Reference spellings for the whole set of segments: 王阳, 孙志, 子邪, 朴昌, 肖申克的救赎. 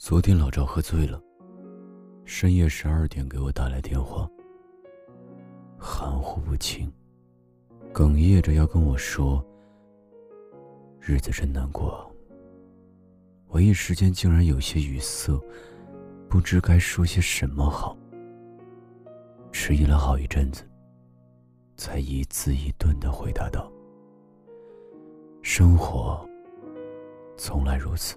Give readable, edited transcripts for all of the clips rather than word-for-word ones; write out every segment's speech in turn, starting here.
昨天老赵喝醉了，深夜12点给我打来电话，含糊不清，哽咽着要跟我说日子真难过啊。我一时间竟然有些语塞，不知该说些什么好，迟疑了好一阵子，才一字一顿地回答道：生活从来如此。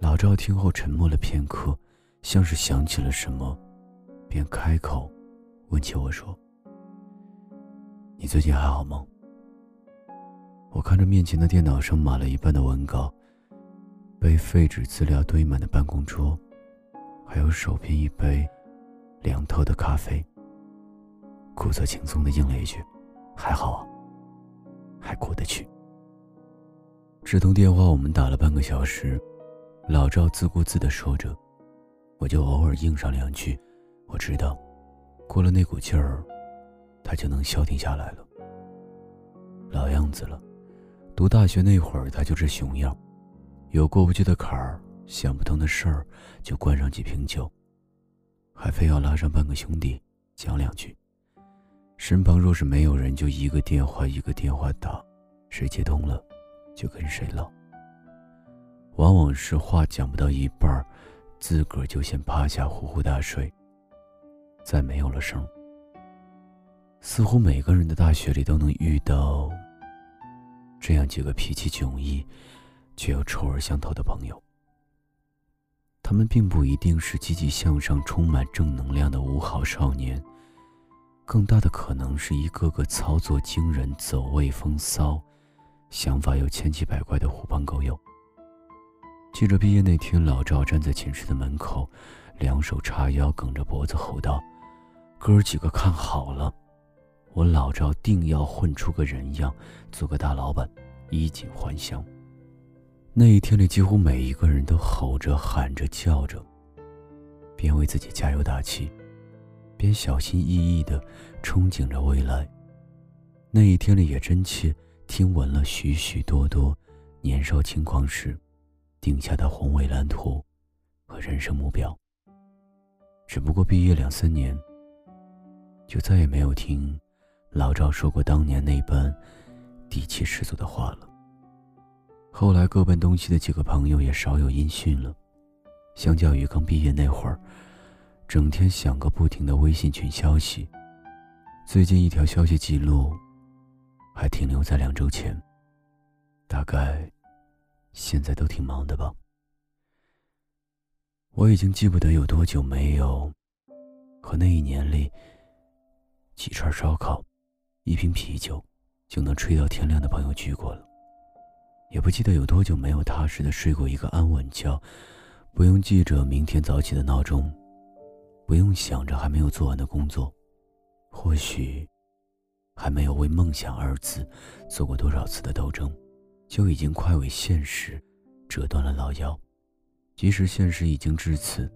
老赵听后沉默了片刻，像是想起了什么，便开口问起我说：你最近还好吗？我看着面前的电脑上码了一半的文稿，被废纸资料堆满的办公桌，还有手边一杯凉透的咖啡，故作轻松地应了一句：还好啊，还过得去。这通电话我们打了半个小时，老赵自顾自地说着，我就偶尔应上两句。我知道过了那股劲儿，他就能消停下来了。老样子了，读大学那会儿他就是熊样，有过不去的坎儿，想不通的事儿就灌上几瓶酒，还非要拉上半个兄弟讲两句。身旁若是没有人，就一个电话一个电话打，谁接通了就跟谁唠。往往是话讲不到一半，自个儿就先趴下呼呼大睡，再没有了声。似乎每个人的大学里都能遇到这样几个脾气迥异却又臭味相投的朋友，他们并不一定是积极向上充满正能量的五好少年，更大的可能是一个个操作惊人走位风骚，想法又千奇百怪的狐朋狗友。记着毕业那天，老赵站在寝室的门口，两手叉腰梗着脖子吼道：哥几个看好了，我老赵定要混出个人样，做个大老板，衣锦还乡。那一天里几乎每一个人都吼着喊着叫着，边为自己加油打气，边小心翼翼地憧憬着未来。那一天里也真切听闻了许许多多年少轻狂时定下的宏伟蓝图和人生目标，只不过毕业2、3年就再也没有听老赵说过当年那般底气十足的话了。后来各奔东西的几个朋友也少有音讯了，相较于刚毕业那会儿，整天响个不停的微信群消息，最近一条消息记录还停留在2周前，大概现在都挺忙的吧。我已经记不得有多久没有和那一年里几串烧烤一瓶啤酒就能吹到天亮的朋友聚过了，也不记得有多久没有踏实的睡过一个安稳觉，不用记着明天早起的闹钟，不用想着还没有做完的工作，或许还没有为梦想二字做过多少次的斗争，就已经快为现实折断了老腰。即使现实已经至此，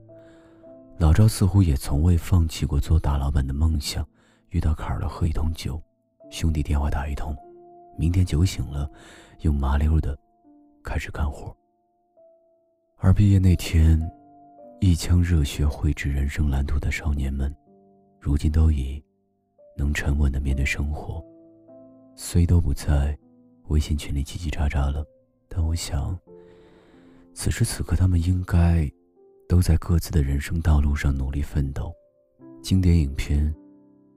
老赵似乎也从未放弃过做大老板的梦想。遇到坎儿了喝一桶酒，兄弟电话打一通，明天酒醒了又麻溜的开始干活。而毕业那天，一腔热血绘制人生蓝图的少年们，如今都已能沉稳地面对生活。虽都不在微信群里叽叽喳喳了，但我想此时此刻他们应该都在各自的人生道路上努力奋斗。经典影片《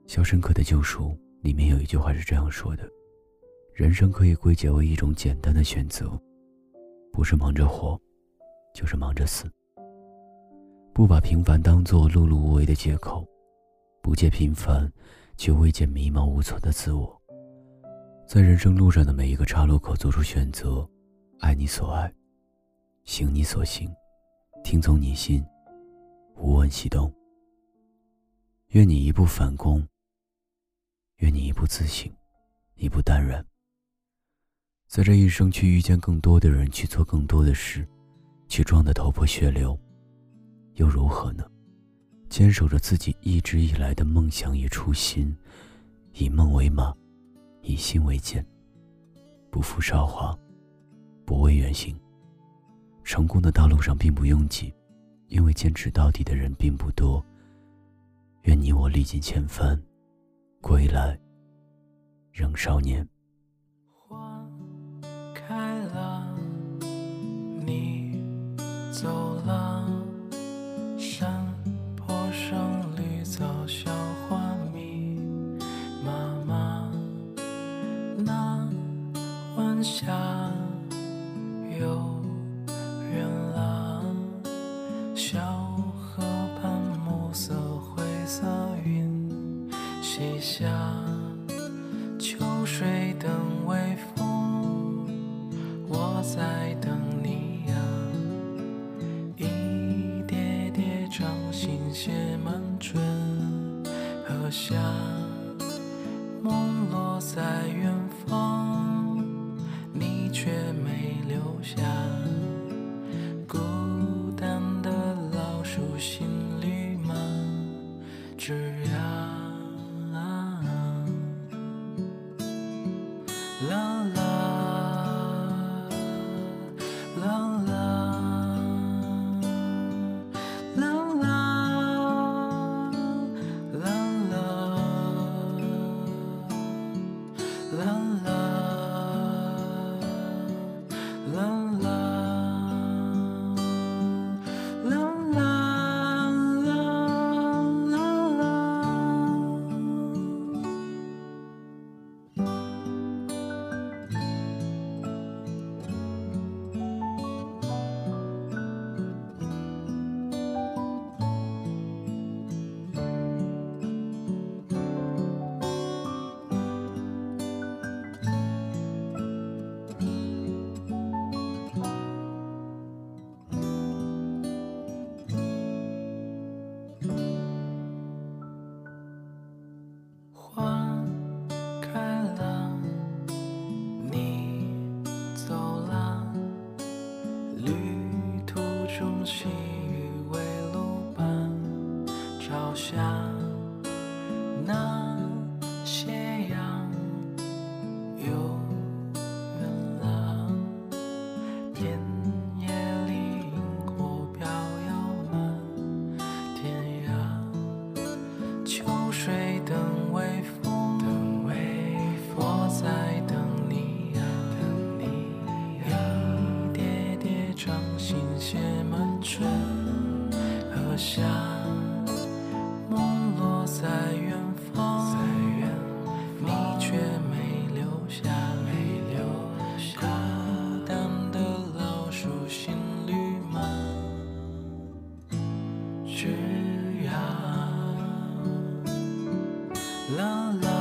肖申克的救赎》里面有一句话是这样说的：人生可以归结为一种简单的选择，不是忙着活，就是忙着死。不把平凡当作碌碌无为的借口，不借平凡却未见迷茫无措的自我。在人生路上的每一个岔路口做出选择，爱你所爱，行你所行，听从你心，无问西东。愿你一步反攻，愿你一步自省，一步淡然。在这一生去遇见更多的人，去做更多的事，去撞得头破血流，又如何呢？坚守着自己一直以来的梦想与初心，以梦为马，以心为剑，不负韶华，不畏远行。成功的道路上并不拥挤，因为坚持到底的人并不多。愿你我历尽千帆，归来仍少年。花开了，你走了，山坡上绿草小花密麻麻，那晚霞有小河畔暮色，灰色云西下，秋水等微风，我在等你啊。一叠叠掌心写满春和夏，梦落在远方，你却没留下。心里满枝桠，啦啦啦啦啦啦啦啦啦啦。细雨为路伴照下，那斜阳又远了，田野里萤火飘摇满天涯，秋水等微风，我在等你呀，一叠叠掌心写满春和夏，梦落在远方，你却没留下。孤单的老树心里满枝桠，啦啦啦啦。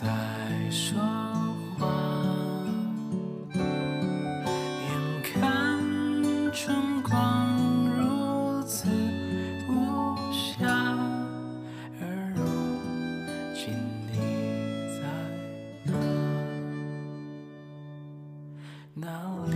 在说话，眼看春光如此无暇，而如今你在哪里？